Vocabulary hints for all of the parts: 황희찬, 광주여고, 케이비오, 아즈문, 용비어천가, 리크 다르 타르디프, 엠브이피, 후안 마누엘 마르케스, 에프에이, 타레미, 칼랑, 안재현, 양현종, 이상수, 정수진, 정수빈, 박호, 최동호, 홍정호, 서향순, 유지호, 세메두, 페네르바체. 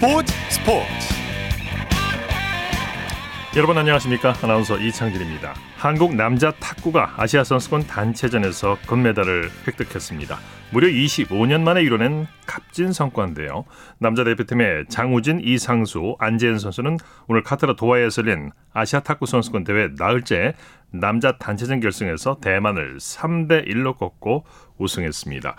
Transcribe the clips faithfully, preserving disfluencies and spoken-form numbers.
스포츠 스포츠 여러분 안녕하십니까? 아나운서 이창진입니다. 한국 남자 탁구가 아시아 선수권 단체전에서 금메달을 획득했습니다. 무려 이십오 년 만에 이뤄낸 값진 성과인데요. 남자 대표팀의 장우진, 이상수, 안재현 선수는 오늘 카타르 도하에서 열린 아시아 탁구 선수권 대회 나흘째 남자 단체전 결승에서 대만을 삼 대 일로 꺾고 우승했습니다.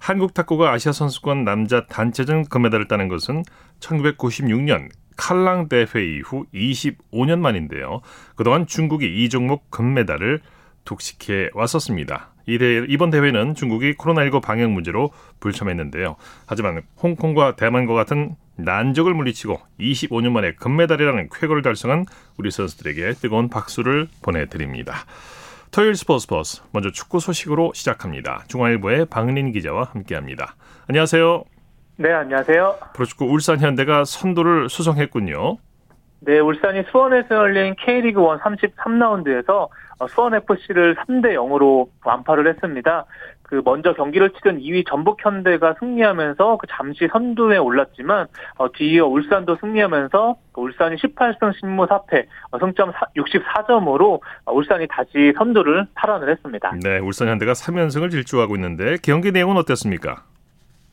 한국 탁구가 아시아 선수권 남자 단체전 금메달을 따는 것은 천구백구십육 년 칼랑 대회 이후 이십오 년 만인데요. 그동안 중국이 이 종목 금메달을 독식해 왔었습니다. 이 대회, 이번 대회는 중국이 코로나십구 방역 문제로 불참했는데요. 하지만 홍콩과 대만과 같은 난적을 물리치고 이십오 년 만에 금메달이라는 쾌거를 달성한 우리 선수들에게 뜨거운 박수를 보내드립니다. 토요일 스포츠 스포츠 먼저 축구 소식으로 시작합니다. 중앙일보의 박린 기자와 함께합니다. 안녕하세요. 네, 안녕하세요. 프로축구 울산 현대가 선두를 수성했군요. 네, 울산이 수원에서 열린 K리그일 삼십삼 라운드에서 수원에프씨를 삼 대 영으로 완파를 했습니다. 그 먼저 경기를 치른 이 위 전북현대가 승리하면서 그 잠시 선두에 올랐지만 어, 뒤이어 울산도 승리하면서 울산이 십팔 승 십무 사패 어, 승점 육십사 점으로 어, 울산이 다시 선두를 탈환을 했습니다. 네, 울산현대가 삼 연승을 질주하고 있는데 경기 내용은 어땠습니까?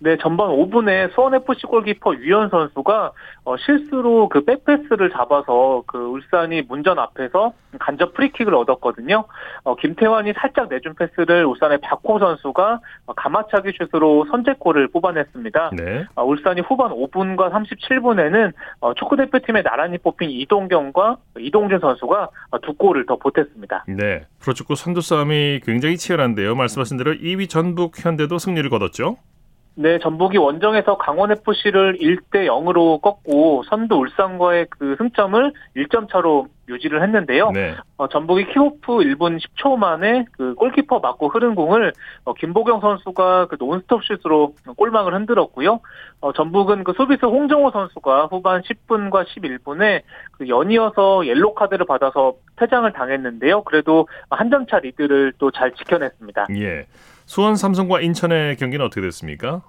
네, 전반 오 분에 수원에프씨 골키퍼 유현 선수가 어, 실수로 그 백패스를 잡아서 그 울산이 문전 앞에서 간접 프리킥을 얻었거든요. 어, 김태환이 살짝 내준 패스를 울산의 박호 선수가 어, 가마차기 슛으로 선제골을 뽑아냈습니다. 네. 어, 울산이 후반 오 분과 삼십칠 분에는 어, 축구대표팀에 나란히 뽑힌 이동경과 이동준 선수가 어, 두 골을 더 보탰습니다. 네, 프로축구 선두 싸움이 굉장히 치열한데요. 말씀하신 대로 이 위 전북 현대도 승리를 거뒀죠. 네, 전북이 원정에서 강원에프씨를 일 대 영으로 꺾고 선두 울산과의 그 승점을 일 점 차로 유지를 했는데요. 네. 어, 전북이 킥오프 일 분 십 초 만에 그 골키퍼 맞고 흐른 공을 어, 김보경 선수가 그 논스톱 슛으로 골망을 흔들었고요. 어, 전북은 그 수비수 홍정호 선수가 후반 십 분과 십일 분에 그 연이어서 옐로 카드를 받아서 퇴장을 당했는데요. 그래도 한 점 차 리드를 또 잘 지켜냈습니다. 예. 수원 삼성과 인천의 경기는 어떻게 됐습니까?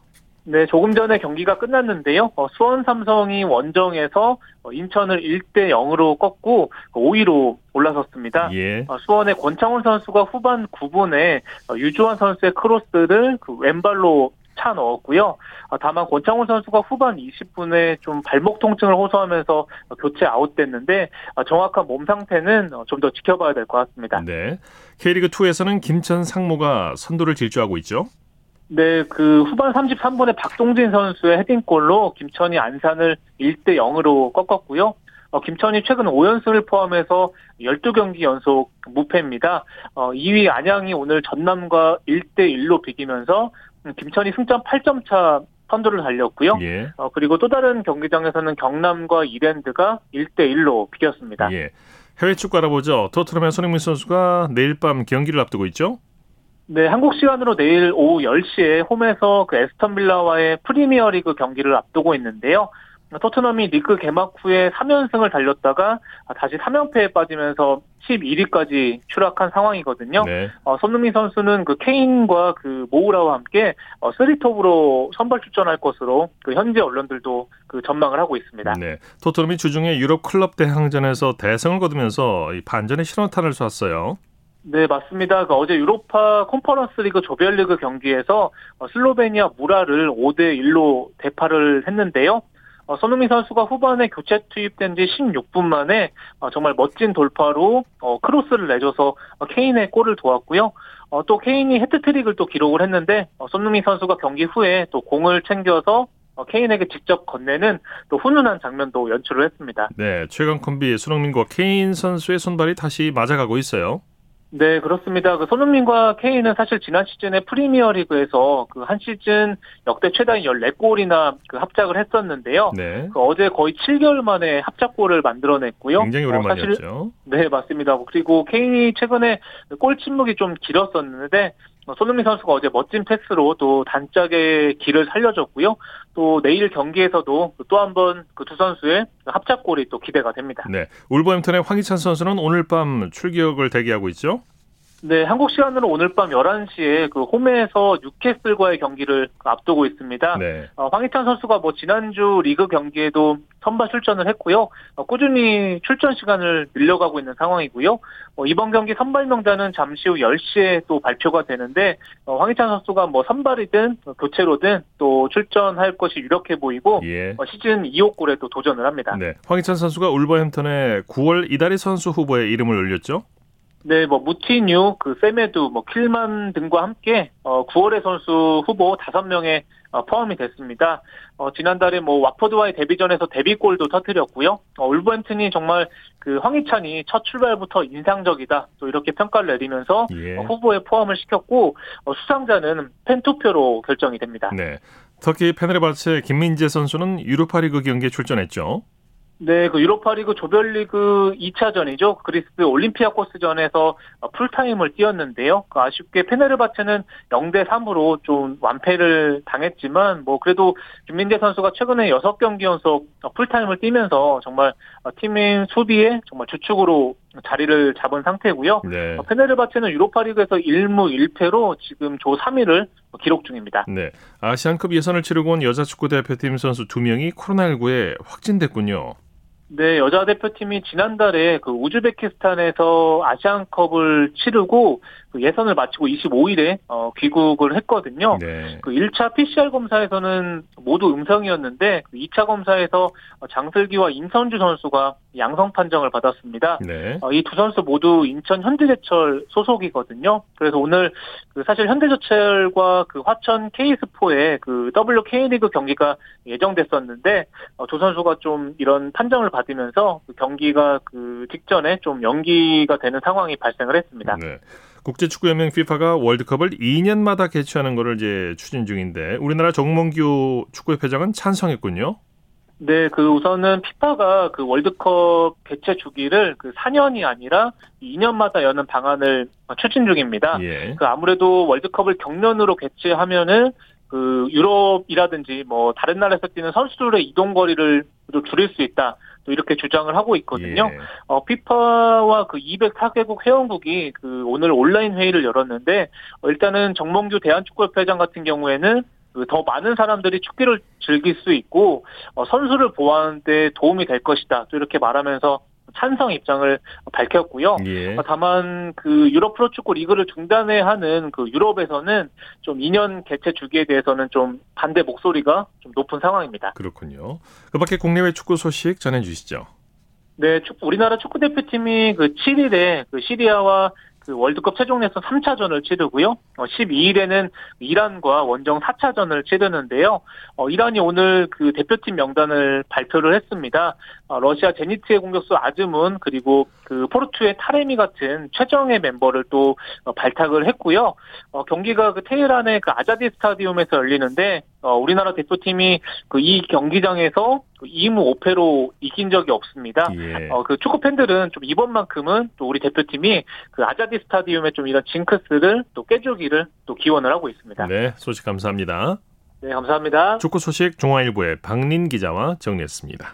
네, 조금 전에 경기가 끝났는데요. 어, 수원 삼성이 원정에서 어, 인천을 일 대 영으로 꺾고 오 위로 올라섰습니다. 예. 어, 수원의 권창훈 선수가 후반 구 분에 어, 유주환 선수의 크로스를 그 왼발로 차 넣었고요. 어, 다만 권창훈 선수가 후반 이십 분에 좀 발목 통증을 호소하면서 어, 교체 아웃됐는데 어, 정확한 몸 상태는 어, 좀 더 지켜봐야 될 것 같습니다. 네, K리그이에서는 김천 상무가 선두를 질주하고 있죠? 네, 그 후반 삼십삼 분에 박동진 선수의 헤딩골로 김천이 안산을 일 대 영으로 꺾었고요. 어, 김천이 최근 오 연승을 포함해서 십이 경기 연속 무패입니다. 어, 이 위 안양이 오늘 전남과 일 대 일로 비기면서 김천이 승점 팔 점 차 선두를 달렸고요. 예. 어, 그리고 또 다른 경기장에서는 경남과 이랜드가 일 대 일로 비겼습니다. 예. 해외 축구 알아보죠. 토트넘의 손흥민 선수가 내일 밤 경기를 앞두고 있죠? 네, 한국 시간으로 내일 오후 열 시에 홈에서 그 에스턴 빌라와의 프리미어리그 경기를 앞두고 있는데요. 토트넘이 리그 개막 후에 삼 연승을 달렸다가 다시 삼 연패에 빠지면서 십일 위까지 추락한 상황이거든요. 네. 어, 손흥민 선수는 그 케인과 그 모우라와 함께 어, 쓰리톱으로 선발 출전할 것으로 그 현재 언론들도 그 전망을 하고 있습니다. 네. 토트넘이 주중에 유럽 클럽 대항전에서 대승을 거두면서 이 반전의 신호탄을 쐈어요. 네, 맞습니다. 그 어제 유로파 컨퍼런스 리그 조별리그 경기에서 슬로베니아 무라를 오 대 일로 대파를 했는데요. 어, 손흥민 선수가 후반에 교체 투입된 지 십육 분 만에 어, 정말 멋진 돌파로 어, 크로스를 내줘서 어, 케인의 골을 도왔고요. 어, 또 케인이 해트트릭을 또 기록을 했는데 어, 손흥민 선수가 경기 후에 또 공을 챙겨서 어, 케인에게 직접 건네는 또 훈훈한 장면도 연출을 했습니다. 네, 최강 콤비 손흥민과 케인 선수의 손발이 다시 맞아가고 있어요. 네, 그렇습니다. 그 손흥민과 케인은 사실 지난 시즌에 프리미어리그에서 그 한 시즌 역대 최다인 십사 골이나 그 합작을 했었는데요. 네. 그 어제 거의 칠 개월 만에 합작골을 만들어냈고요. 굉장히 오랜만이었죠. 어, 네, 맞습니다. 그리고 케인이 최근에 골 침묵이 좀 길었었는데 손흥민 선수가 어제 멋진 패스로 또 단짝의 길을 살려줬고요. 또 내일 경기에서도 또 한 번 그 두 선수의 합작골이 또 기대가 됩니다. 네, 울버햄튼의 황희찬 선수는 오늘 밤 출격을 대기하고 있죠? 네, 한국 시간으로 오늘 밤 열한 시에 그 홈에서 뉴캐슬과의 경기를 앞두고 있습니다. 네. 어, 황희찬 선수가 뭐 지난주 리그 경기에도 선발 출전을 했고요. 어, 꾸준히 출전 시간을 늘려가고 있는 상황이고요. 어, 이번 경기 선발 명단은 잠시 후 열 시에 또 발표가 되는데 어, 황희찬 선수가 뭐 선발이든 교체로든 또 출전할 것이 유력해 보이고 예. 어, 시즌 이 호 골에 또 도전을 합니다. 네, 황희찬 선수가 울버햄튼에 구월 이달의 선수 후보에 이름을 올렸죠? 네, 뭐, 무티뉴, 그, 세메두, 뭐, 킬만 등과 함께, 어, 구월의 선수 후보 다섯 명에 어, 포함이 됐습니다. 어, 지난달에 뭐, 와포드와의 데뷔전에서 데뷔골도 터뜨렸고요. 어, 울버햄튼이 정말 그 황희찬이 첫 출발부터 인상적이다. 또 이렇게 평가를 내리면서 예. 어, 후보에 포함을 시켰고, 어, 수상자는 팬투표로 결정이 됩니다. 네. 터키 페네르바체 김민재 선수는 유로파리그 경기에 출전했죠. 네, 그 유로파리그 조별리그 이 차전이죠. 그리스 올림피아코스전에서 풀타임을 뛰었는데요. 아쉽게 페네르바체는 영대 삼으로 좀 완패를 당했지만 뭐 그래도 김민재 선수가 최근에 여섯 경기 연속 풀타임을 뛰면서 정말 팀인 수비에 정말 주축으로 자리를 잡은 상태고요. 네. 페네르바체는 유로파리그에서 일무 일패로 지금 조 삼 위를 기록 중입니다. 네, 아시안컵 예선을 치르고 온 여자 축구 대표팀 선수 두 명이 코로나십구에 확진됐군요. 네, 여자 대표팀이 지난달에 그 우즈베키스탄에서 아시안컵을 치르고 그 예선을 마치고 이십오일에 어, 귀국을 했거든요. 네. 그 일 차 피씨알 검사에서는 모두 음성이었는데 그 이 차 검사에서 장슬기와 임선주 선수가 양성 판정을 받았습니다. 네. 어, 이 두 선수 모두 인천 현대제철 소속이거든요. 그래서 오늘 그 사실 현대제철과 그 화천 K스포의 그 더블유케이리그 경기가 예정됐었는데 어, 두 선수가 좀 이런 판정을 받으면서 그 경기가 그 직전에 좀 연기가 되는 상황이 발생을 했습니다. 네. 국제축구연맹 피파가 월드컵을 이 년마다 개최하는 것을 이제 추진 중인데 우리나라 정몽규 축구협회장은 찬성했군요. 네, 그 우선은 피파가 그 월드컵 개최 주기를 그 사 년이 아니라 이 년마다 여는 방안을 추진 중입니다. 예. 그 아무래도 월드컵을 격년으로 개최하면은 그 유럽이라든지 뭐 다른 나라에서 뛰는 선수들의 이동 거리를 좀 줄일 수 있다. 또 이렇게 주장을 하고 있거든요. 예. 어, 피파와 그 이백사 개국 회원국이 그 오늘 온라인 회의를 열었는데 어, 일단은 정몽주 대한축구협회장 같은 경우에는 그 더 많은 사람들이 축구를 즐길 수 있고 어, 선수를 보호하는 데 도움이 될 것이다. 또 이렇게 말하면서 찬성 입장을 밝혔고요. 예. 다만 그 유럽 프로축구 리그를 중단해 하는 그 유럽에서는 좀 이 년 개최 주기에 대해서는 좀 반대 목소리가 좀 높은 상황입니다. 그렇군요. 그 밖에 국내외 축구 소식 전해주시죠. 네, 축구, 우리나라 축구 대표팀이 그 칠일에 그 시리아와 그 월드컵 최종 예선 삼 차전을 치르고요. 어, 십이일에는 이란과 원정 사 차전을 치르는데요. 어, 이란이 오늘 그 대표팀 명단을 발표를 했습니다. 어, 러시아 제니트의 공격수 아즈문 그리고 그 포르투의 타레미 같은 최정예 멤버를 또 어, 발탁을 했고요. 어, 경기가 그 테헤란의 그 아자디 스타디움에서 열리는데 어, 우리나라 대표팀이 그 이 경기장에서 이무 오패로 이긴 적이 없습니다. 예. 어, 그 축구 팬들은 좀 이번만큼은 또 우리 대표팀이 그 아자디 스타디움의 좀 이런 징크스를 또 깨주기를 또 기원을 하고 있습니다. 네, 소식 감사합니다. 네, 감사합니다. 축구 소식 중앙일보의 박린 기자와 정리했습니다.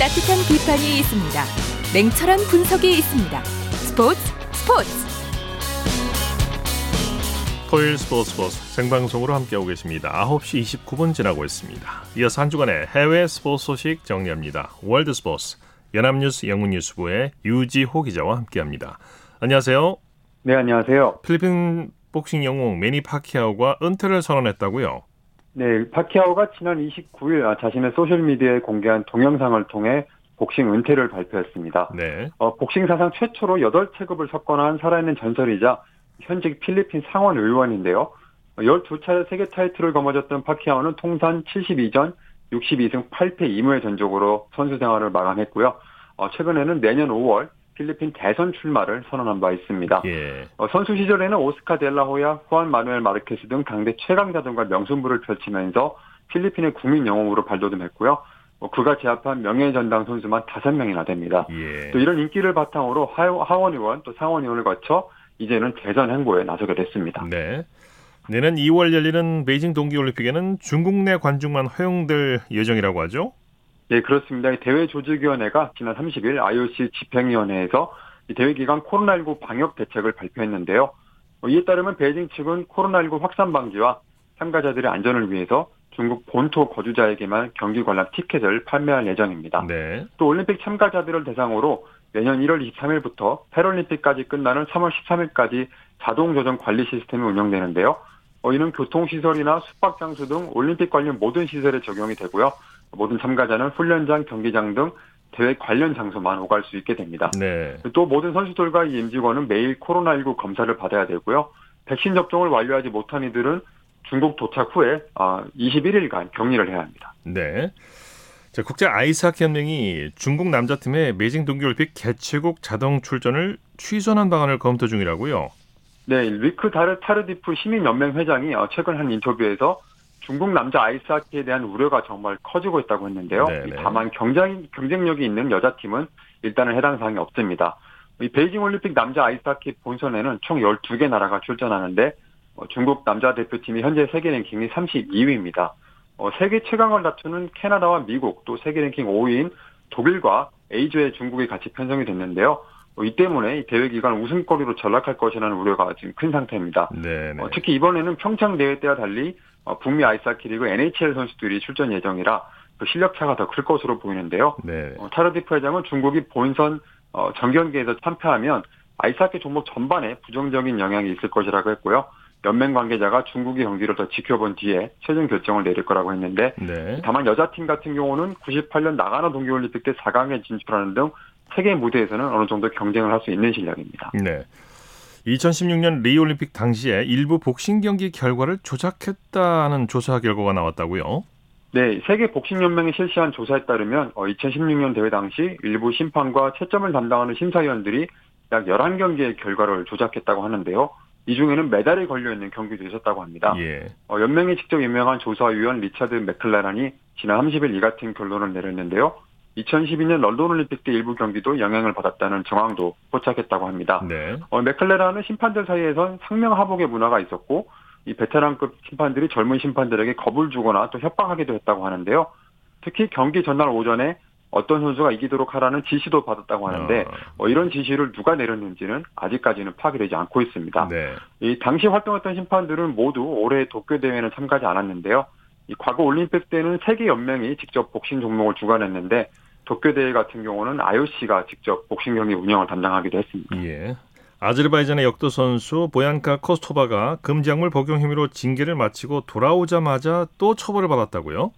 따뜻한 비판이 있습니다. 냉철한 분석이 있습니다. 스포츠 스포츠 토요일 스포츠 스포츠 생방송으로 함께하고 계십니다. 아홉 시 이십구 분 지나고 있습니다. 이어서 한 주간의 해외 스포츠 소식 정리합니다. 월드 스포츠 연합뉴스 영문뉴스부의 유지호 기자와 함께합니다. 안녕하세요. 네, 안녕하세요. 필리핀 복싱 영웅 매니 파키아오가 은퇴를 선언했다고요? 네, 파키아오가 지난 이십구일 자신의 소셜미디어에 공개한 동영상을 통해 복싱 은퇴를 발표했습니다. 네. 어, 복싱 사상 최초로 여덟 체급을 석권한 살아있는 전설이자 현직 필리핀 상원 의원인데요. 열두 차례 세계 타이틀을 거머쥐었던 파키아오는 통산 칠십이 전 육십이 승 팔패 이 무의 전적으로 선수 생활을 마감했고요. 어, 최근에는 내년 오월 필리핀 대선 출마를 선언한 바 있습니다. 예. 어, 선수 시절에는 오스카 델라호야, 후안 마누엘 마르케스 등 당대 최강자들과 명승부를 펼치면서 필리핀의 국민 영웅으로 발돋움했고요. 그가 제압한 명예의 전당 선수만 다섯 명이나 됩니다. 예. 또 이런 인기를 바탕으로 하원의원 또 상원의원을 거쳐 이제는 대선 행보에 나서게 됐습니다. 네. 내년 이월 열리는 베이징 동계올림픽에는 중국 내 관중만 허용될 예정이라고 하죠? 네, 그렇습니다. 대회조직위원회가 지난 삼십일 아이오씨 집행위원회에서 대회 기간 코로나십구 방역 대책을 발표했는데요. 이에 따르면 베이징 측은 코로나십구 확산 방지와 참가자들의 안전을 위해서 중국 본토 거주자에게만 경기 관람 티켓을 판매할 예정입니다. 네. 또 올림픽 참가자들을 대상으로 내년 일월 이십삼일부터 패럴림픽까지 끝나는 삼월 십삼일까지 자동 조정 관리 시스템이 운영되는데요. 이는 교통시설이나 숙박장소 등 올림픽 관련 모든 시설에 적용이 되고요. 모든 참가자는 훈련장, 경기장 등 대회 관련 장소만 오갈 수 있게 됩니다. 네. 또 모든 선수들과 이 임직원은 매일 코로나십구 검사를 받아야 되고요. 백신 접종을 완료하지 못한 이들은 중국 도착 후에 이십일일간 격리를 해야 합니다. 네. 자, 국제 아이스하키 연맹이 중국 남자팀의 베이징 동계올림픽 개최국 자동 출전을 취소하는 방안을 검토 중이라고요? 네, 리크 다르 타르디프 시민연맹 회장이 최근 한 인터뷰에서 중국 남자 아이스하키에 대한 우려가 정말 커지고 있다고 했는데요. 네네. 다만 경쟁, 경쟁력이 있는 여자팀은 일단은 해당 사항이 없습니다. 이 베이징 올림픽 남자 아이스하키 본선에는 총 열두 개 나라가 출전하는데 어, 중국 남자 대표팀이 현재 세계 랭킹이 삼십이위입니다. 어, 세계 최강을 다투는 캐나다와 미국, 또 세계 랭킹 오위인 독일과 A조의 중국이 같이 편성이 됐는데요. 어, 이 때문에 대회 기간 우승거리로 전락할 것이라는 우려가 지금 큰 상태입니다. 어, 특히 이번에는 평창 대회 때와 달리 어, 북미 아이스하키 리그 엔에이치엘 선수들이 출전 예정이라 그 실력차가 더 클 것으로 보이는데요. 어, 차르디프 회장은 중국이 본선 어, 정경기에서 참패하면 아이스하키 종목 전반에 부정적인 영향이 있을 것이라고 했고요. 연맹 관계자가 중국의 경기를 더 지켜본 뒤에 최종 결정을 내릴 거라고 했는데 네. 다만 여자팀 같은 경우는 구십팔년 나가노 동계올림픽 때 사강에 진출하는 등 세계 무대에서는 어느 정도 경쟁을 할 수 있는 실력입니다. 네. 이천십육년 리우올림픽 당시에 일부 복싱 경기 결과를 조작했다는 조사 결과가 나왔다고요? 네. 세계복싱연맹이 실시한 조사에 따르면 이천십육년 대회 당시 일부 심판과 채점을 담당하는 심사위원들이 약 열한 경기의 결과를 조작했다고 하는데요. 이 중에는 메달이 걸려있는 경기도 있었다고 합니다. 예. 어, 연맹이 직접 임명한 조사위원 리차드 맥클라란이 지난 삼십일 이 같은 결론을 내렸는데요. 이천십이년 런던 올림픽 때 일부 경기도 영향을 받았다는 정황도 포착했다고 합니다. 네. 어, 맥클라란은 심판들 사이에선 상명하복의 문화가 있었고 이 베테랑급 심판들이 젊은 심판들에게 겁을 주거나 또 협박하기도 했다고 하는데요. 특히 경기 전날 오전에 어떤 선수가 이기도록 하라는 지시도 받았다고 하는데 어, 이런 지시를 누가 내렸는지는 아직까지는 파악되지 않고 있습니다. 네. 이 당시 활동했던 심판들은 모두 올해 도쿄 대회에는 참가하지 않았는데요. 이 과거 올림픽 때는 세계연맹이 직접 복싱 종목을 주관했는데 도쿄 대회 같은 경우는 아이오씨가 직접 복싱 경기 운영을 담당하기도 했습니다. 예. 아제르바이잔의 역도 선수 보얀카 코스토바가 금작물 복용 혐의로 징계를 마치고 돌아오자마자 또 처벌을 받았다고요?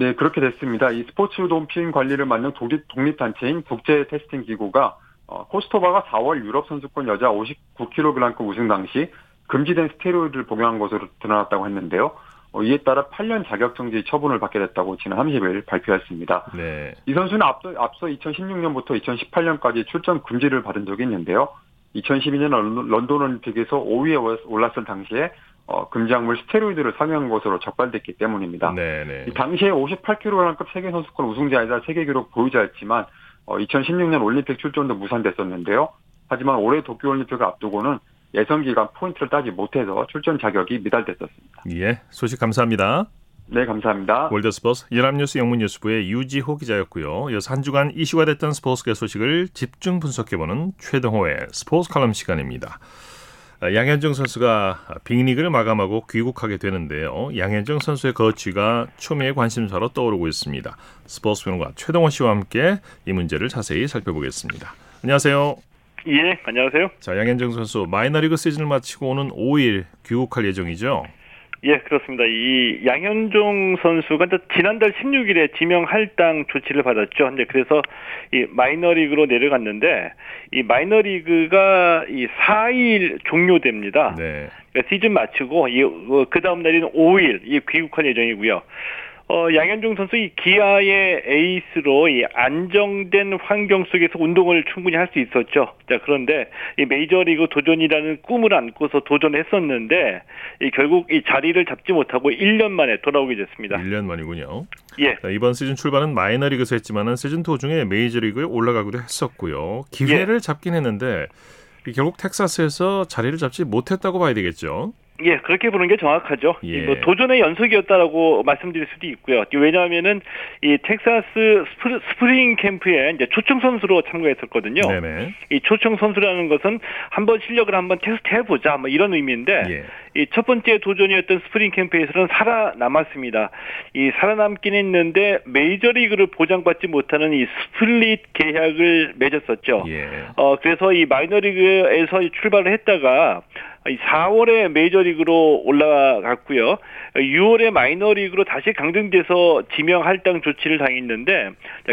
네, 그렇게 됐습니다. 이 스포츠ドーピング 관리를 맡는 독립, 독립단체인 국제테스팅기구가 어, 코스토바가 사월 유럽 선수권 여자 오십구 킬로그램급 우승 당시 금지된 스테로이드를 복용한 것으로 드러났다고 했는데요. 어, 이에 따라 팔년 자격정지 처분을 받게 됐다고 지난 삼십일 발표했습니다. 네. 이 선수는 앞서, 앞서 이천십육년부터 이천십팔년까지 출전 금지를 받은 적이 있는데요. 이천십이년 런던 올림픽에서 오위에 올랐을 당시에 어, 금지약물 스테로이드를 상용한 것으로 적발됐기 때문입니다. 네네. 이 당시에 오십팔 킬로그램급 세계선수권 우승자이자 세계기록 보유자였지만 어, 이천십육년 올림픽 출전도 무산됐었는데요. 하지만 올해 도쿄올림픽을 앞두고는 예선기간 포인트를 따지 못해서 출전 자격이 미달됐었습니다. 예, 소식 감사합니다. 네, 감사합니다. 월드스포츠 연합뉴스 영문뉴스부의 유지호 기자였고요. 이어서 한 주간 이슈가 됐던 스포츠계 소식을 집중 분석해보는 최동호의 스포츠 칼럼 시간입니다. 양현종 선수가 빅리그를 마감하고 귀국하게 되는데요. 양현종 선수의 거취가 초미의 관심사로 떠오르고 있습니다. 스포츠 평론가 최동호 씨와 함께 이 문제를 자세히 살펴보겠습니다. 안녕하세요. 예, 안녕하세요. 자, 양현종 선수 마이너리그 시즌을 마치고 오는 오일 귀국할 예정이죠? 예, 그렇습니다. 이 양현종 선수가 지난달 십육일에 지명 할당 조치를 받았죠. 이제 그래서 이 마이너리그로 내려갔는데 이 마이너리그가 이 사일 종료됩니다. 네. 그러니까 시즌 마치고 이 그 다음 날인 오일 이 귀국할 예정이고요. 어, 양현종 선수 이 기아의 에이스로 이 안정된 환경 속에서 운동을 충분히 할 수 있었죠. 자, 그런데 이 메이저리그 도전이라는 꿈을 안고서 도전했었는데 이 결국 이 자리를 잡지 못하고 일년 만에 돌아오게 됐습니다. 일년 만이군요. 예. 자, 이번 시즌 출발은 마이너리그에서 했지만은 시즌 도중에 메이저리그에 올라가기도 했었고요. 기회를 예. 잡긴 했는데 결국 텍사스에서 자리를 잡지 못했다고 봐야 되겠죠. 예, 그렇게 보는 게 정확하죠. 예. 뭐 도전의 연속이었다라고 말씀드릴 수도 있고요. 왜냐하면은 이 텍사스 스프링, 스프링 캠프에 이제 초청 선수로 참가했었거든요. 네네. 이 초청 선수라는 것은 한번 실력을 한번 테스트해보자, 뭐 이런 의미인데. 예. 이 첫 번째 도전이었던 스프링 캠프에서는 살아남았습니다. 이 살아남긴 했는데 메이저리그를 보장받지 못하는 이 스플릿 계약을 맺었었죠. 예. 어, 그래서 이 마이너리그에서 출발을 했다가 사월에 메이저리그로 올라갔고요. 유월에 마이너리그로 다시 강등돼서 지명 할당 조치를 당했는데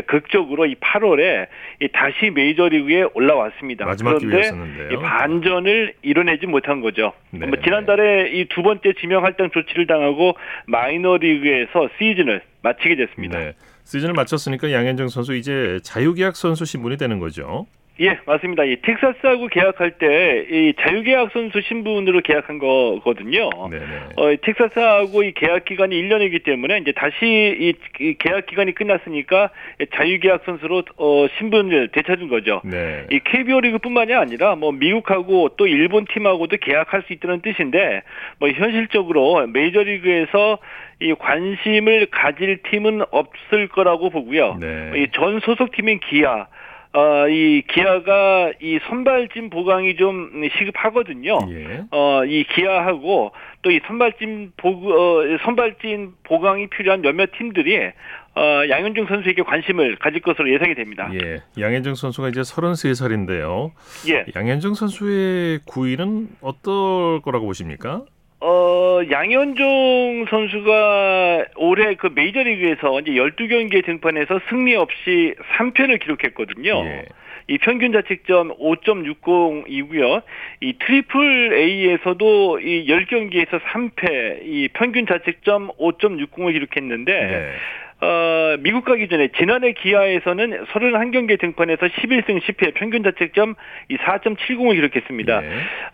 극적으로 이 팔월에 다시 메이저리그에 올라왔습니다. 마지막 기회였었는데요. 그런데 반전을 이뤄내지 못한 거죠. 네. 뭐 지난달에 이 두 번째 지명 할당 조치를 당하고 마이너리그에서 시즌을 마치게 됐습니다. 네. 시즌을 마쳤으니까 양현종 선수 이제 자유계약 선수 신분이 되는 거죠. 예, 맞습니다. 이 텍사스하고 계약할 때 이 자유계약 선수 신분으로 계약한 거거든요. 네네. 어, 이 텍사스하고 이 계약 기간이 일 년이기 때문에 이제 다시 이, 이 계약 기간이 끝났으니까 자유계약 선수로 어, 신분을 되찾은 거죠. 네. 이 케이비오 리그뿐만이 아니라 뭐 미국하고 또 일본 팀하고도 계약할 수 있다는 뜻인데 뭐 현실적으로 메이저리그에서 이 관심을 가질 팀은 없을 거라고 보고요. 네. 이 전 소속 팀인 기아. 어, 이 기아가 이 선발진 보강이 좀 시급하거든요. 예. 어, 이 기아하고 또 이 선발진 보 어, 선발진 보강이 필요한 몇몇 팀들이 어, 양현종 선수에게 관심을 가질 것으로 예상이 됩니다. 예. 양현종 선수가 이제 서른세 살인데요. 예. 양현종 선수의 구위는 어떨 거라고 보십니까? 어, 양현종 선수가 올해 그 메이저리그에서 이제 열두 경기에 등판해서 승리 없이 삼 패를 기록했거든요. 예. 이 평균 자책점 오 점 육공이고요. 이 트리플 A에서도 이 십 경기에서 삼 패, 이 평균 자책점 오 점 육공을 기록했는데, 네. 어, 미국 가기 전에 지난해 기아에서는 서른한 경기에 등판해서 십일 승 십 패 평균 자책점 사 점 칠공을 기록했습니다. 예.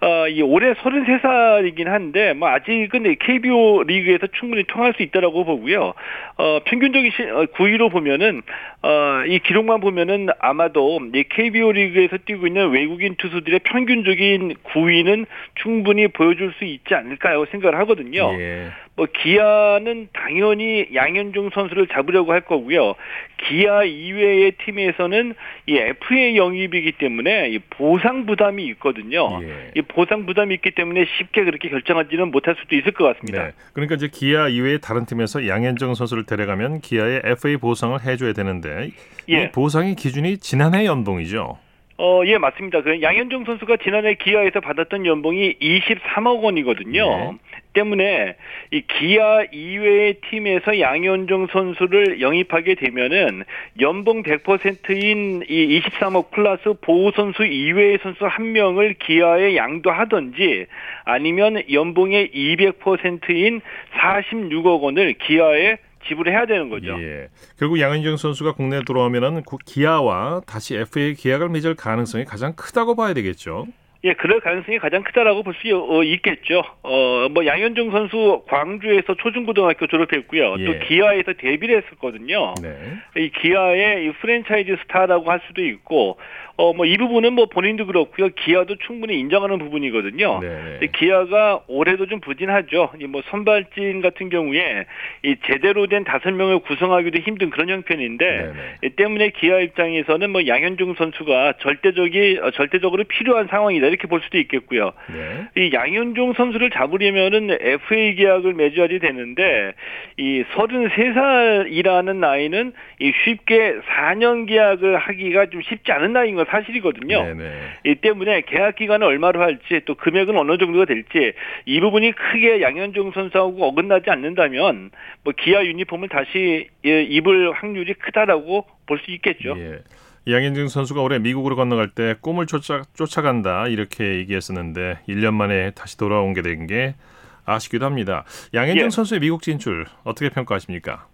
어, 이 올해 서른세 살이긴 한데 뭐 아직은 케이비오 리그에서 충분히 통할 수 있다라고 보고요. 어, 평균적인 구위로 보면은 어, 이 기록만 보면은 아마도 이 케이비오 리그에서 뛰고 있는 외국인 투수들의 평균적인 구위는 충분히 보여줄 수 있지 않을까라고 생각을 하거든요. 예. 뭐 기아는 당연히 양현종 선수를 잡으려고 할 거고요. 기아 이외의 팀에서는 이 에프에이 영입이기 때문에 이 보상 부담이 있거든요. 예. 이 보상 부담이 있기 때문에 쉽게 그렇게 결정하지는 못할 수도 있을 것 같습니다. 네. 그러니까 이제 기아 이외의 다른 팀에서 양현종 선수를 데려가면 기아의 에프에이 보상을 해줘야 되는데 예. 이 보상의 기준이 지난해 연봉이죠. 어, 예, 맞습니다. 그 양현종 선수가 지난해 기아에서 받았던 연봉이 이십삼억 원이거든요. 예. 때문에 이 기아 이외의 팀에서 양현종 선수를 영입하게 되면은 연봉 백 퍼센트인 이 이십삼억 플러스 보호 선수 이외의 선수 한 명을 기아에 양도하든지 아니면 연봉의 이백 퍼센트인 사십육억 원을 기아에 지불해야 되는 거죠. 예. 결국 양현종 선수가 국내에 돌아오면은 기아와 다시 에프에이 계약을 맺을 가능성이 가장 크다고 봐야 되겠죠. 예, 그럴 가능성이 가장 크다라고 볼 수 있겠죠. 어, 뭐 양현종 선수 광주에서 초중고등학교 졸업했고요. 예. 또 기아에서 데뷔를 했었거든요. 네. 이 기아의 이 프랜차이즈 스타라고 할 수도 있고, 어, 뭐 이 부분은 뭐 본인도 그렇고요. 기아도 충분히 인정하는 부분이거든요. 네. 기아가 올해도 좀 부진하죠. 이 뭐 선발진 같은 경우에 이 제대로 된 다섯 명을 구성하기도 힘든 그런 형편인데, 네. 때문에 기아 입장에서는 뭐 양현종 선수가 절대적이 절대적으로 필요한 상황이다. 이렇게 볼 수도 있겠고요. 네. 이 양현종 선수를 잡으려면은 에프에이 계약을 맺어야지 되는데 이 서른세 살이라는 나이는 이 쉽게 사 년 계약을 하기가 좀 쉽지 않은 나이인 건 사실이거든요. 네, 네. 이 때문에 계약 기간을 얼마로 할지 또 금액은 어느 정도가 될지 이 부분이 크게 양현종 선수하고 어긋나지 않는다면 뭐 기아 유니폼을 다시 입을 확률이 크다라고 볼 수 있겠죠. 네. 양현종 선수가 올해 미국으로 건너갈 때 꿈을 쫓아, 쫓아간다 이렇게 얘기했었는데 일 년 만에 다시 돌아온 게 된 게 아쉽기도 합니다. 양현종 예. 선수의 미국 진출 어떻게 평가하십니까?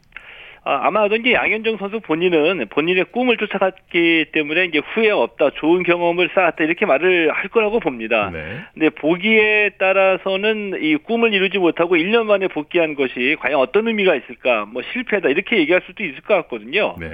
아, 아마도 이제 양현종 선수 본인은 본인의 꿈을 쫓아갔기 때문에 이제 후회 없다, 좋은 경험을 쌓았다 이렇게 말을 할 거라고 봅니다. 네. 근데 보기에 따라서는 이 꿈을 이루지 못하고 일 년 만에 복귀한 것이 과연 어떤 의미가 있을까, 뭐 실패다 이렇게 얘기할 수도 있을 것 같거든요. 네.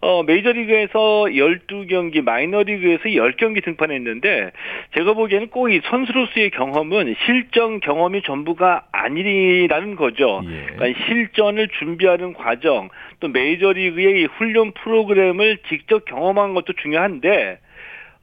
어, 메이저리그에서 열두 경기, 마이너리그에서 열 경기 등판했는데, 제가 보기에는 꼭 이 선수로서의 경험은 실전 경험이 전부가 아니라는 거죠. 예. 그러니까 실전을 준비하는 과정, 또 메이저리그의 이 훈련 프로그램을 직접 경험한 것도 중요한데,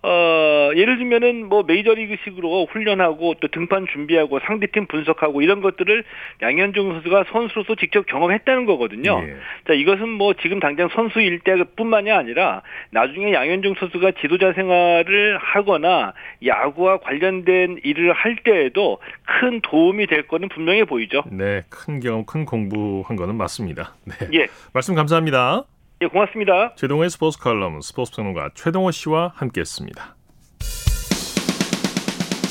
어, 예를 들면은 뭐 메이저리그식으로 훈련하고 또 등판 준비하고 상대팀 분석하고 이런 것들을 양현종 선수가 선수로서 직접 경험했다는 거거든요. 예. 자, 이것은 뭐 지금 당장 선수일 때뿐만이 아니라 나중에 양현종 선수가 지도자 생활을 하거나 야구와 관련된 일을 할 때에도 큰 도움이 될 거는 분명해 보이죠. 네, 큰 경험, 큰 공부한 거는 맞습니다. 네. 예. 말씀 감사합니다. 예, 고맙습니다. 최동호의 스포츠 칼럼, 스포츠 평론가 최동호 씨와 함께했습니다.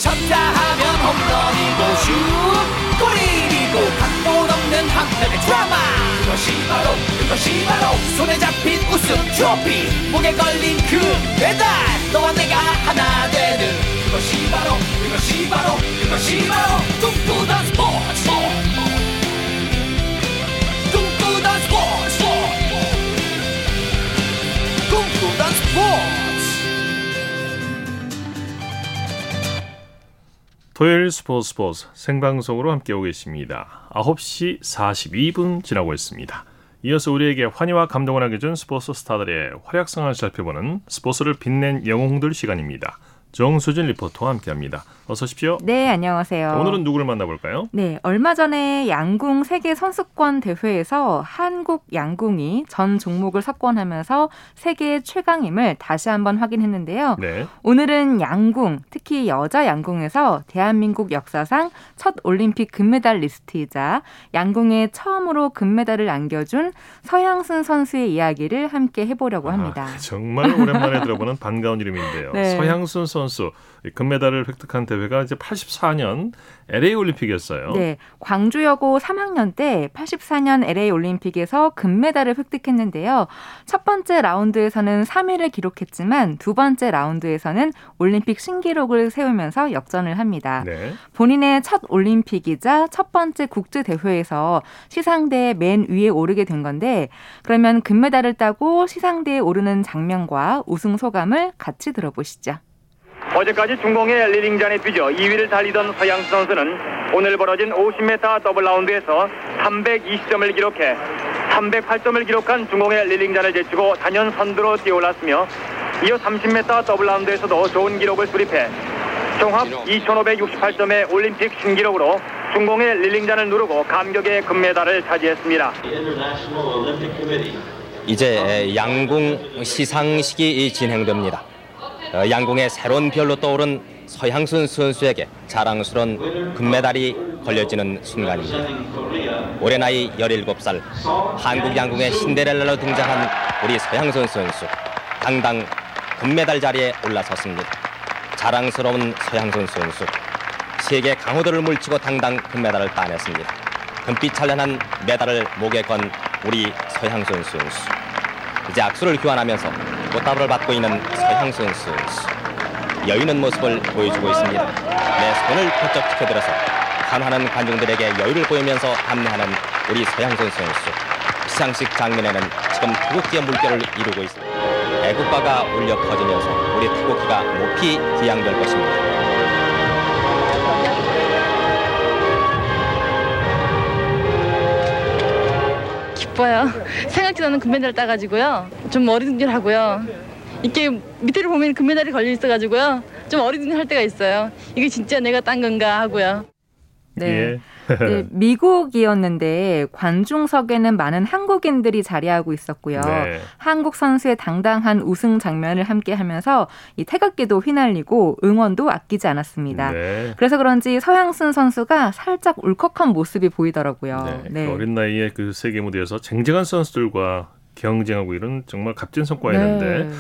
쳤다 하면 홈런이고 슛, 골인이고 각본 없는 한편의 드라마. 그것이 바로, 그것이 바로 손에 잡힌 우승 트로피, 목에 걸린 그 배달. 너와 내가 하나 되는 그것이 바로, 그것이 바로, 그것이 바로 꿈꾸던 스포츠. 꿈꾸던 스포츠. 토요일 스포츠 스포츠 생방송으로 함께하고 계십니다. 아홉 시 사십이 분 지나고 있습니다. 이어서 우리에게 환희와 감동을 안겨준 스포츠 스타들의 활약상을 살펴보는 스포츠를 빛낸 영웅들 시간입니다. 정수진 리포터와 함께합니다. 어서 오십시오. 네, 안녕하세요. 오늘은 누구를 만나볼까요? 네, 얼마 전에 양궁 세계 선수권 대회에서 한국 양궁이 전 종목을 석권하면서 세계 최강임을 다시 한번 확인했는데요. 네. 오늘은 양궁, 특히 여자 양궁에서 대한민국 역사상 첫 올림픽 금메달 리스트이자 양궁에 처음으로 금메달을 안겨준 서향순 선수의 이야기를 함께 해보려고 합니다. 아, 정말 오랜만에 들어보는 반가운 이름인데요. 네. 서향순 선수. 선수 금메달을 획득한 대회가 이제 팔십사 년 엘에이 올림픽이었어요. 네, 광주여고 삼 학년 때 팔십사 년 엘에이 올림픽에서 금메달을 획득했는데요. 첫 번째 라운드에서는 삼 위를 기록했지만 두 번째 라운드에서는 올림픽 신기록을 세우면서 역전을 합니다. 네. 본인의 첫 올림픽이자 첫 번째 국제 대회에서 시상대 맨 위에 오르게 된 건데, 그러면 금메달을 따고 시상대에 오르는 장면과 우승 소감을 같이 들어보시죠. 어제까지 중공의 릴링전에 뛰죠. 이 위를 달리던 서향순 선수는 오늘 벌어진 오십 미터 더블 라운드에서 삼백이십 점을 기록해 삼백팔 점을 기록한 중공의 릴링전을 제치고 단연 선두로 뛰어올랐으며, 이어 삼십 미터 더블 라운드에서도 좋은 기록을 수립해 종합 이천오백육십팔 점의 올림픽 신기록으로 중공의 릴링전을 누르고 감격의 금메달을 차지했습니다. 이제 양궁 시상식이 진행됩니다. 양궁의 새로운 별로 떠오른 서향순 선수에게 자랑스러운 금메달이 걸려지는 순간입니다. 올해 나이 열일곱 살, 한국 양궁의 신데렐라로 등장한 우리 서향순 선수, 당당 금메달 자리에 올라섰습니다. 자랑스러운 서향순 선수, 세계 강호들을 물치고 당당 금메달을 따냈습니다. 금빛 찬란한 메달을 목에 건 우리 서향순 선수, 이제 악수를 교환하면서 꽃다발을 받고 있는 서향순 선수, 여유 있는 모습을 보여주고 있습니다. 내 손을 펄쩍 치켜들어서 환호하는 관중들에게 여유를 보이면서 답례하는 우리 서향순 선수, 시상식 장면에는 지금 태극기의 물결을 이루고 있습니다. 애국가가 울려 퍼지면서 우리 태극기가 높이 기양될 것입니다. 기뻐요. 생각지도 않은 금메달을 따가지고요. 좀 어리둥절하고요. 이렇게 밑에를 보면 금메달이 걸려 있어가지고요. 좀 어리둥절할 때가 있어요. 이게 진짜 내가 딴 건가 하고요. 네. 예. 네, 미국이었는데 관중석에는 많은 한국인들이 자리하고 있었고요. 네. 한국 선수의 당당한 우승 장면을 함께하면서 이 태극기도 휘날리고 응원도 아끼지 않았습니다. 네. 그래서 그런지 서향순 선수가 살짝 울컥한 모습이 보이더라고요. 네, 네. 그 어린 나이에 그 세계 무대에서 쟁쟁한 선수들과 경쟁하고 이런 정말 값진 성과였는데, 네.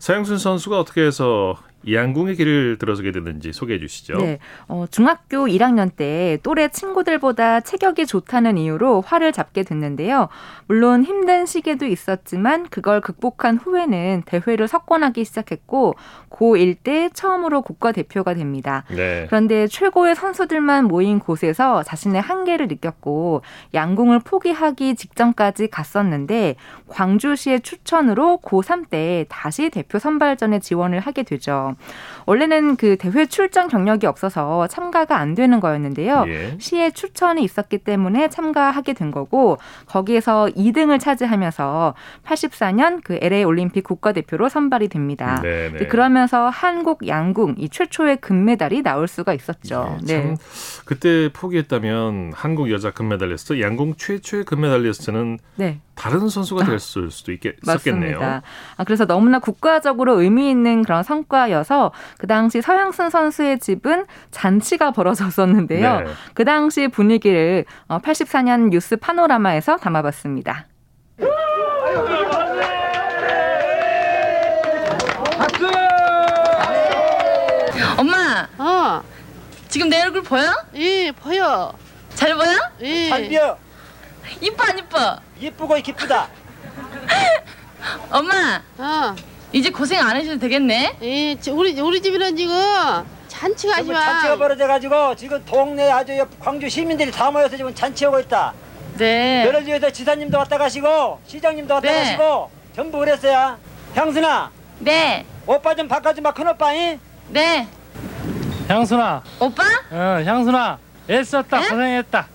서향순 선수가 어떻게 해서 양궁의 길을 들어서게 됐는지 소개해 주시죠. 네, 어, 중학교 일 학년 때 또래 친구들보다 체격이 좋다는 이유로 활을 잡게 됐는데요. 물론 힘든 시기도 있었지만 그걸 극복한 후에는 대회를 석권하기 시작했고 고일 때 처음으로 국가대표가 됩니다. 네. 그런데 최고의 선수들만 모인 곳에서 자신의 한계를 느꼈고 양궁을 포기하기 직전까지 갔었는데 광주시의 추천으로 고삼 때 다시 대표 선발전에 지원을 하게 되죠. 원래는 그 대회 출전 경력이 없어서 참가가 안 되는 거였는데요. 예. 시의 추천이 있었기 때문에 참가하게 된 거고 거기에서 이 등을 차지하면서 팔십사 년 그 엘에이 올림픽 국가대표로 선발이 됩니다. 네네. 그러면서 한국 양궁 이 최초의 금메달이 나올 수가 있었죠. 네, 참 네. 그때 포기했다면 한국 여자 금메달리스트 양궁 최초의 금메달리스트는 네. 다른 선수가 될 수도 있겠네요. 맞습니다. 아, 그래서 너무나 국가적으로 의미 있는 그런 성과여서 그 당시 서향순 선수의 집은 잔치가 벌어졌었는데요. 네. 그 당시 분위기를 팔십사 년 뉴스 파노라마에서 담아봤습니다. 박수! 엄마! 어. 지금 내 얼굴 보여? 예, 보여. 잘 보여? 예. 잘 보여. 이뻐 안 이뻐? 예쁘고 기쁘다. 엄마. 어. 이제 고생 안 하셔도 되겠네. 예, 우리 우리 집이란 지금 잔치가 지금 잔치가 벌어져가지고 지금 동네 아주 광주 시민들이 다 모여서 지금 잔치하고 있다. 네. 여러 지역에서 지사님도 왔다 가시고 시장님도 왔다 네. 가시고 전부 그랬어요. 향순아. 네. 오빠 좀 바꿔주마 큰 오빠잉. 네. 향순아. 오빠? 어, 향순아. 애썼다 에? 고생했다.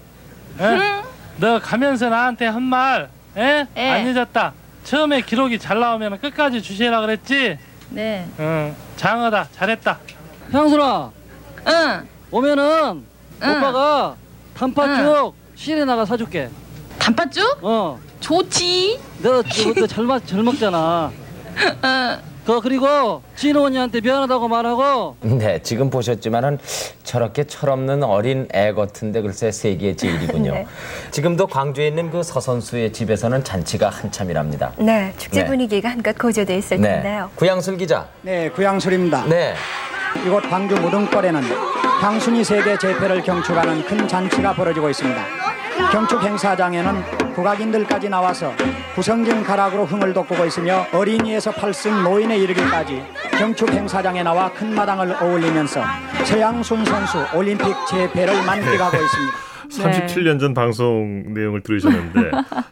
응. 음. 너 가면서 나한테 한 말 안 잊었다. 처음에 기록이 잘 나오면 끝까지 주시라 그랬지? 네. 응. 장어다. 잘했다. 향순아. 응. 오면은 응. 오빠가 단팥죽 응. 시내 나가 사줄게. 단팥죽? 어. 좋지. 너 그것도 잘, 잘 먹잖아. 어. 그 그리고 진호 언니한테 미안하다고 말하고. 네, 지금 보셨지만은 저렇게 철없는 어린 애 같은데 글쎄 세계의 제일이군요. 네. 지금도 광주에 있는 그 서 선수의 집에서는 잔치가 한참이랍니다. 네, 축제 분위기가 네. 한껏 고조돼 있을 네. 텐데요. 구양술 기자. 네, 구양술입니다. 네. 이곳 광주 무등벌에는 향순이 세계 재패를 경축하는 큰 잔치가 벌어지고 있습니다. 경축 행사장에는 국악인들까지 나와서 구성진 가락으로 흥을 돋구고 있으며 어린이에서 팔 승 노인에 이르기까지 경축 행사장에 나와 큰 마당을 어울리면서 서향순 선수 올림픽 재패를 만끽하고 있습니다. 삼십칠 년 전 방송 내용을 들으셨는데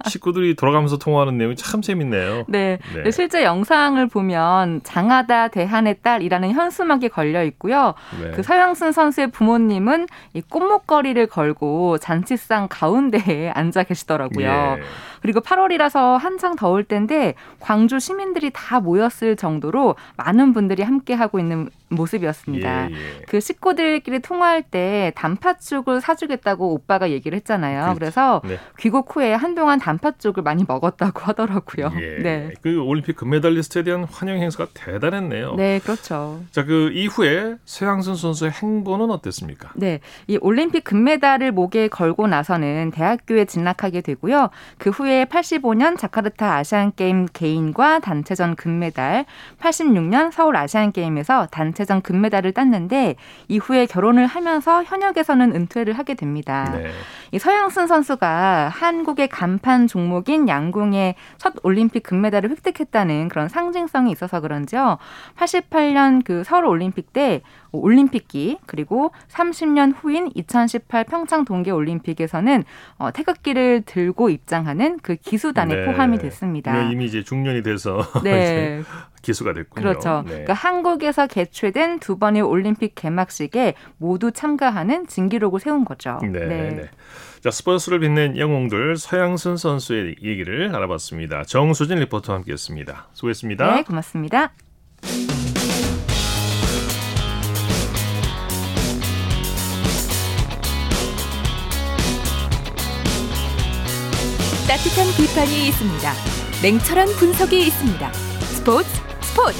식구들이 돌아가면서 통화하는 내용이 참 재밌네요. 네. 네. 실제 영상을 보면 장하다 대한의 딸이라는 현수막이 걸려 있고요. 네. 그 서향순 선수의 부모님은 이 꽃목걸이를 걸고 잔치상 가운데에 앉아 계시더라고요. 예. 그리고 팔월이라서 한창 더울 텐데 광주 시민들이 다 모였을 정도로 많은 분들이 함께하고 있는 모습이었습니다. 예, 예. 그 식구들끼리 통화할 때 단팥죽을 사주겠다고 오빠가 얘기를 했잖아요. 그렇죠. 그래서 네. 귀국 후에 한동안 단팥죽을 많이 먹었다고 하더라고요. 예. 네. 그 올림픽 금메달리스트에 대한 환영 행사가 대단했네요. 네, 그렇죠. 자, 그 이후에 서향순 선수의 행보는 어땠습니까? 네, 이 올림픽 금메달을 목에 걸고 나서는 대학교에 진학하게 되고요. 그 후에 팔십오 년 자카르타 아시안게임 개인과 단체전 금메달, 팔십육 년 서울 아시안게임에서 단체 전 금메달을 땄는데 이후에 결혼을 하면서 현역에서는 은퇴를 하게 됩니다. 네. 이 서향순 선수가 한국의 간판 종목인 양궁의 첫 올림픽 금메달을 획득했다는 그런 상징성이 있어서 그런지요. 팔십팔 년 그 서울 올림픽 때 올림픽기 그리고 삼십 년 후인 이천십팔 평창 동계 올림픽에서는 어, 태극기를 들고 입장하는 그 기수단에 네. 포함이 됐습니다. 네, 이미 이제 중년이 돼서 네. 이제 기수가 됐군요. 그렇죠. 네. 그러니까 한국에서 개최된 두 번의 올림픽 개막식에 모두 참가하는 진기록을 세운 거죠. 네. 네. 네. 자, 스포츠를 빛낸 영웅들 서향순 선수의 얘기를 알아봤습니다. 정수진 리포터와 함께했습니다. 수고했습니다. 네, 고맙습니다. 따뜻한 비판이 있습니다. 냉철한 분석이 있습니다. 스포츠 스포츠.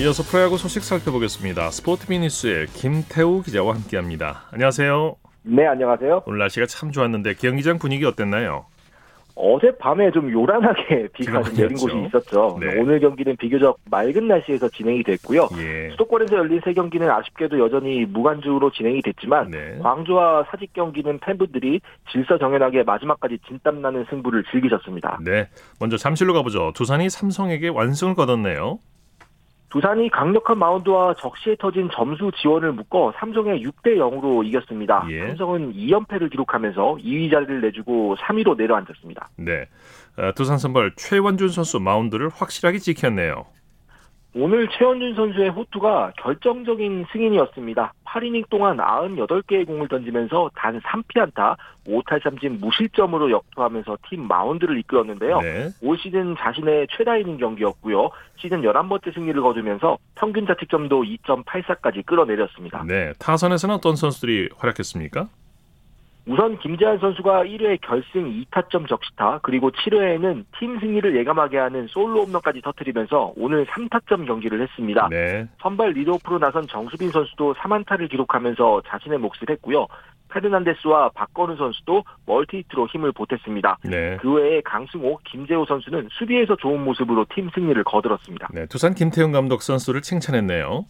이어서 프로야구 소식 살펴보겠습니다. 스포티비뉴스의 김태우 기자와 함께합니다. 안녕하세요. 네, 안녕하세요. 오늘 날씨가 참 좋았는데 경기장 분위기 어땠나요? 어젯밤에 좀 요란하게 비가 좀 내린 곳이 있었죠. 네. 오늘 경기는 비교적 맑은 날씨에서 진행이 됐고요. 예. 수도권에서 열린 세 경기는 아쉽게도 여전히 무관중으로 진행이 됐지만 네. 광주와 사직 경기는 팬분들이 질서정연하게 마지막까지 진땀나는 승부를 즐기셨습니다. 네, 먼저 잠실로 가보죠. 두산이 삼성에게 완승을 거뒀네요. 두산이 강력한 마운드와 적시에 터진 점수 지원을 묶어 삼성에 육 대 영으로 이겼습니다. 예. 삼성은 이 연패를 기록하면서 이 위 자리를 내주고 삼 위로 내려앉았습니다. 네, 두산 선발 최원준 선수 마운드를 확실하게 지켰네요. 오늘 최원준 선수의 호투가 결정적인 승인이었습니다. 팔 이닝 동안 구십팔 개의 공을 던지면서 단 삼 피안타, 오 탈삼진 무실점으로 역투하면서 팀 마운드를 이끌었는데요. 네. 올 시즌 자신의 최다 이닝 경기였고요. 시즌 열한 번째 승리를 거두면서 평균 자책점도 이 점 팔사까지 끌어내렸습니다. 네, 타선에서는 어떤 선수들이 활약했습니까? 우선 김재환 선수가 일 회 결승 이 타점 적시타, 그리고 칠 회에는 팀 승리를 예감하게 하는 솔로 홈런까지 터뜨리면서 오늘 삼 타점 경기를 했습니다. 네. 선발 리드오프로 나선 정수빈 선수도 삼 안타를 기록하면서 자신의 몫을 했고요. 페르난데스와 박건우 선수도 멀티히트로 힘을 보탰습니다. 네. 그 외에 강승호, 김재호 선수는 수비에서 좋은 모습으로 팀 승리를 거들었습니다. 네, 두산 김태훈 감독 선수를 칭찬했네요.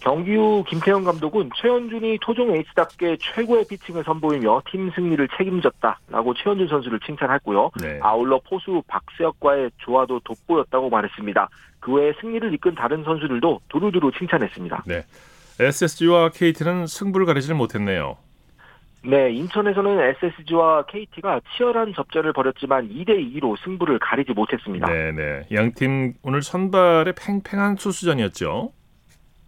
경기 후 김태형 감독은 최원준이 토종 에이스답게 최고의 피칭을 선보이며 팀 승리를 책임졌다라고 최원준 선수를 칭찬했고요. 네. 아울러 포수 박세혁과의 조화도 돋보였다고 말했습니다. 그 외에 승리를 이끈 다른 선수들도 두루두루 칭찬했습니다. 네, 에스에스지와 케이티는 승부를 가리질 못했네요. 네, 인천에서는 에스에스지와 케이티가 치열한 접전을 벌였지만 이 대 이로 승부를 가리지 못했습니다. 네, 네. 양팀 오늘 선발의 팽팽한 투수전이었죠.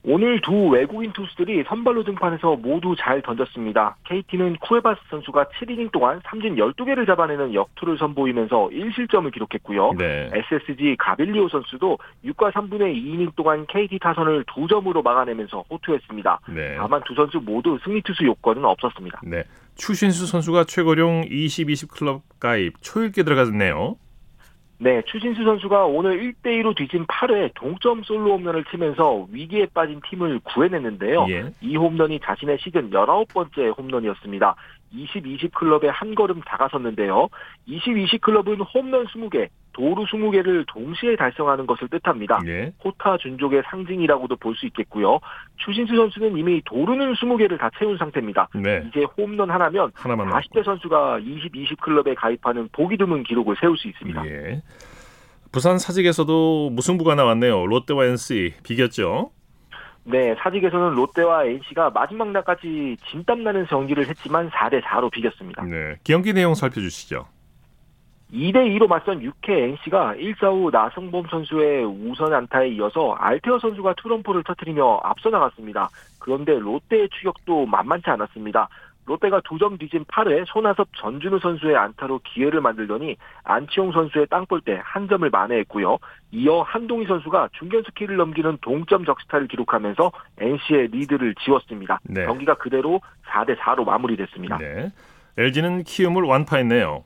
오늘 두 외국인 투수들이 선발로 등판해서 모두 잘 던졌습니다. 케이티는 쿠에바스 선수가 칠 이닝 동안 삼진 열두 개를 잡아내는 역투를 선보이면서 일 실점을 기록했고요. 네. 에스에스지 가빌리오 선수도 육과 삼분의 이 이닝 동안 케이티 타선을 두 점으로 막아내면서 호투했습니다. 네. 다만 두 선수 모두 승리 투수 요건은 없었습니다. 네. 추신수 선수가 최고령 이십 이십 클럽 가입 초읽기에 들어갔네요. 네, 추신수 선수가 오늘 일 대 이로 뒤진 팔 회 동점 솔로 홈런을 치면서 위기에 빠진 팀을 구해냈는데요. 예. 이 홈런이 자신의 시즌 열아홉 번째 홈런이었습니다. 이십 이십 클럽에 한 걸음 다가섰는데요. 이십 이십 클럽은 홈런 스무 개, 도루 스무 개를 동시에 달성하는 것을 뜻합니다. 예. 호타 준족의 상징이라고도 볼 수 있겠고요. 추신수 선수는 이미 도루는 스무 개를 다 채운 상태입니다. 네. 이제 홈런 하나면 사십 대 선수가 이십 이십 클럽에 가입하는 보기 드문 기록을 세울 수 있습니다. 예. 부산 사직에서도 무승부가 나왔네요. 롯데와 엔씨 비겼죠? 네, 사직에서는 롯데와 엔씨가 마지막 날까지 진땀나는 경기를 했지만 사 대 사로 비겼습니다. 네, 경기 내용 살펴주시죠. 이 대 이로 맞선 육 회 엔씨가 일 사 후 나성범 선수의 우선 안타에 이어서 알테어 선수가 투런포를 터뜨리며 앞서 나갔습니다. 그런데 롯데의 추격도 만만치 않았습니다. 롯데가 두 점 뒤진 팔 회 손아섭 전준우 선수의 안타로 기회를 만들더니 안치홍 선수의 땅볼 때 한 점을 만회했고요. 이어 한동희 선수가 중견수 키를 넘기는 동점 적시타를 기록하면서 엔씨의 리드를 지웠습니다. 네. 경기가 그대로 사 대 사로 마무리됐습니다. 네. 엘지는 키움을 완파했네요.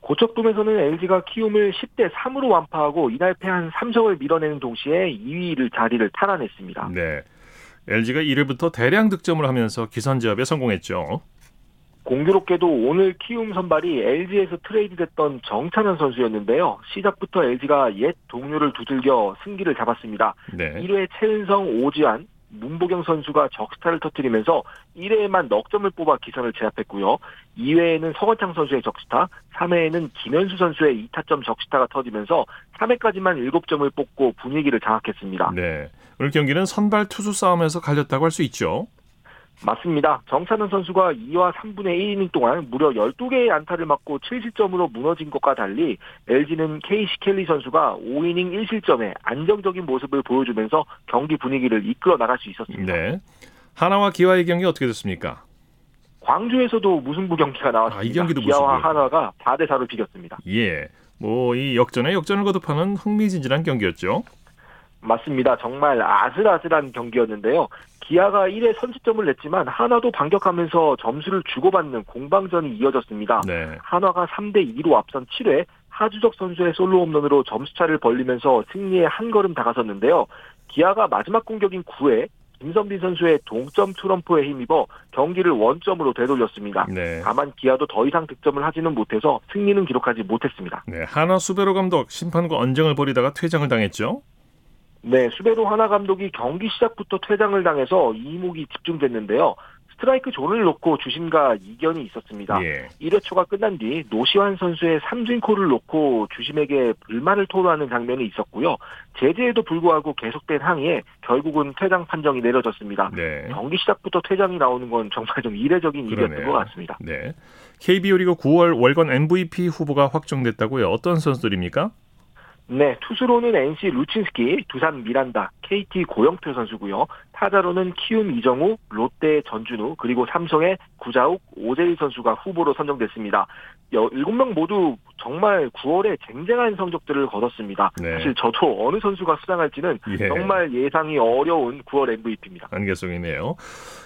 고척돔에서는 엘지가 키움을 십 대 삼으로 완파하고 이날 패한 삼성을 밀어내는 동시에 이 위를 자리를 탈환했습니다. 네. 엘지가 일 회부터 대량 득점을 하면서 기선제압에 성공했죠. 공교롭게도 오늘 키움 선발이 엘지에서 트레이드됐던 정찬현 선수였는데요. 시작부터 엘지가 옛 동료를 두들겨 승기를 잡았습니다. 네. 일 회 최은성, 오지환, 문보경 선수가 적시타를 터뜨리면서 일 회에만 넉 점을 뽑아 기선을 제압했고요. 이 회에는 서건창 선수의 적시타, 삼 회에는 김현수 선수의 이 타점 적시타가 터지면서 삼 회까지만 일곱 점을 뽑고 분위기를 장악했습니다. 네, 오늘 경기는 선발 투수 싸움에서 갈렸다고 할 수 있죠. 맞습니다. 정찬원 선수가 이와 삼분의 일 이닝 동안 무려 열두 개의 안타를 맞고 칠 실점으로 무너진 것과 달리 엘지는 케이시 켈리 선수가 오 이닝 일 실점에 안정적인 모습을 보여주면서 경기 분위기를 이끌어 나갈 수 있었습니다. 네. 하나와 기아의 경기 어떻게 됐습니까? 광주에서도 무승부 경기가 나왔습니다. 아, 이 경기도 기아와 무승부. 하나가 사 대 사로 비겼습니다. 예, 뭐 이 역전에 역전을 거듭하는 흥미진진한 경기였죠. 맞습니다. 정말 아슬아슬한 경기였는데요. 기아가 일 회 선취점을 냈지만 한화도 반격하면서 점수를 주고받는 공방전이 이어졌습니다. 네. 한화가 삼 대 이로 앞선 칠 회 하주적 선수의 솔로 홈런으로 점수차를 벌리면서 승리에 한 걸음 다가섰는데요. 기아가 마지막 공격인 구 회 임선빈 선수의 동점 트럼프에 힘입어 경기를 원점으로 되돌렸습니다. 네. 다만 기아도 더 이상 득점을 하지는 못해서 승리는 기록하지 못했습니다. 네, 하나 수베로 감독 심판과 언쟁을 벌이다가 퇴장을 당했죠? 네, 수베로 하나 감독이 경기 시작부터 퇴장을 당해서 이목이 집중됐는데요. 스트라이크 존을 놓고 주심과 이견이 있었습니다. 예. 일 회 초가 끝난 뒤 노시환 선수의 삼진콜을 놓고 주심에게 불만을 토로하는 장면이 있었고요. 제재에도 불구하고 계속된 항의에 결국은 퇴장 판정이 내려졌습니다. 네. 경기 시작부터 퇴장이 나오는 건 정말 좀 이례적인 일이었던 것 같습니다. 네. 케이비오 리그 구월 월간 엠브이피 후보가 확정됐다고요. 어떤 선수들입니까? 네, 투수로는 엔씨 루친스키, 두산 미란다, 케이티 고영표 선수고요. 타자로는 키움 이정우, 롯데 전준우, 그리고 삼성의 구자욱, 오재일 선수가 후보로 선정됐습니다. 일곱 명 모두 정말 구월에 쟁쟁한 성적들을 거뒀습니다. 네. 사실 저도 어느 선수가 수상할지는 예. 정말 예상이 어려운 구월 엠브이피입니다. 안개송이네요.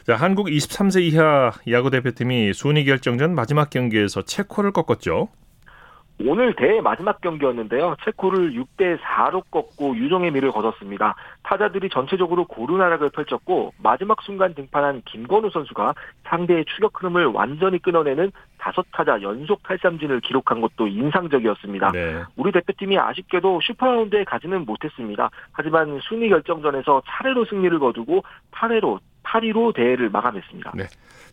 자, 한국 이십삼 세 이하 야구대표팀이 순위 결정전 마지막 경기에서 체코를 꺾었죠. 오늘 대회 마지막 경기였는데요. 체코를 육 대 사로 꺾고 유종의 미를 거뒀습니다. 타자들이 전체적으로 고루나락을 펼쳤고 마지막 순간 등판한 김건우 선수가 상대의 추격 흐름을 완전히 끊어내는 다섯 타자 연속 탈삼진을 기록한 것도 인상적이었습니다. 네. 우리 대표팀이 아쉽게도 슈퍼라운드에 가지는 못했습니다. 하지만 순위 결정전에서 차례로 승리를 거두고 팔 회로 팔 위로 대회를 마감했습니다. 네.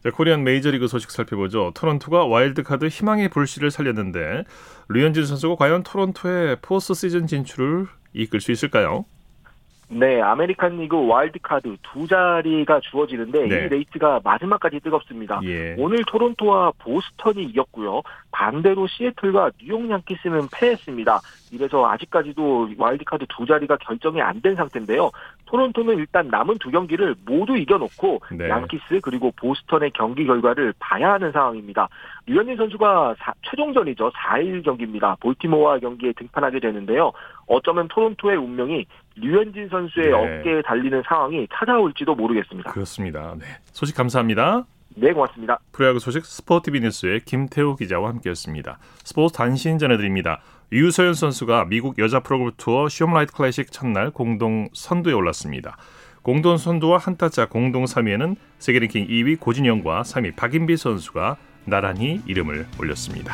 자, 코리안 메이저리그 소식 살펴보죠. 토론토가 와일드카드 희망의 불씨를 살렸는데 류현진 선수가 과연 토론토의 포스트 시즌 진출을 이끌 수 있을까요? 네, 아메리칸 리그 와일드카드 두 자리가 주어지는데 네. 이 레이스가 마지막까지 뜨겁습니다. 예. 오늘 토론토와 보스턴이 이겼고요. 반대로 시애틀과 뉴욕 양키스는 패했습니다. 이래서 아직까지도 와일드카드 두 자리가 결정이 안 된 상태인데요. 토론토는 일단 남은 두 경기를 모두 이겨놓고 네. 양키스 그리고 보스턴의 경기 결과를 봐야 하는 상황입니다. 유현진 선수가 사, 최종전이죠. 사 일 경기입니다. 볼티모어와 경기에 등판하게 되는데요. 어쩌면 토론토의 운명이 류현진 선수의 네. 어깨에 달리는 상황이 찾아올지도 모르겠습니다. 그렇습니다. 네. 소식 감사합니다. 네, 고맙습니다. 프로야구 소식 스포티비 뉴스의 김태우 기자와 함께했습니다. 스포츠 단신 전해드립니다. 유서연 선수가 미국 여자 프로골프 투어 시험라이트 클래식 첫날 공동 선두에 올랐습니다. 공동 선두와 한타차 공동 삼 위에는 세계 랭킹 이 위 고진영과 삼 위 박인비 선수가 나란히 이름을 올렸습니다.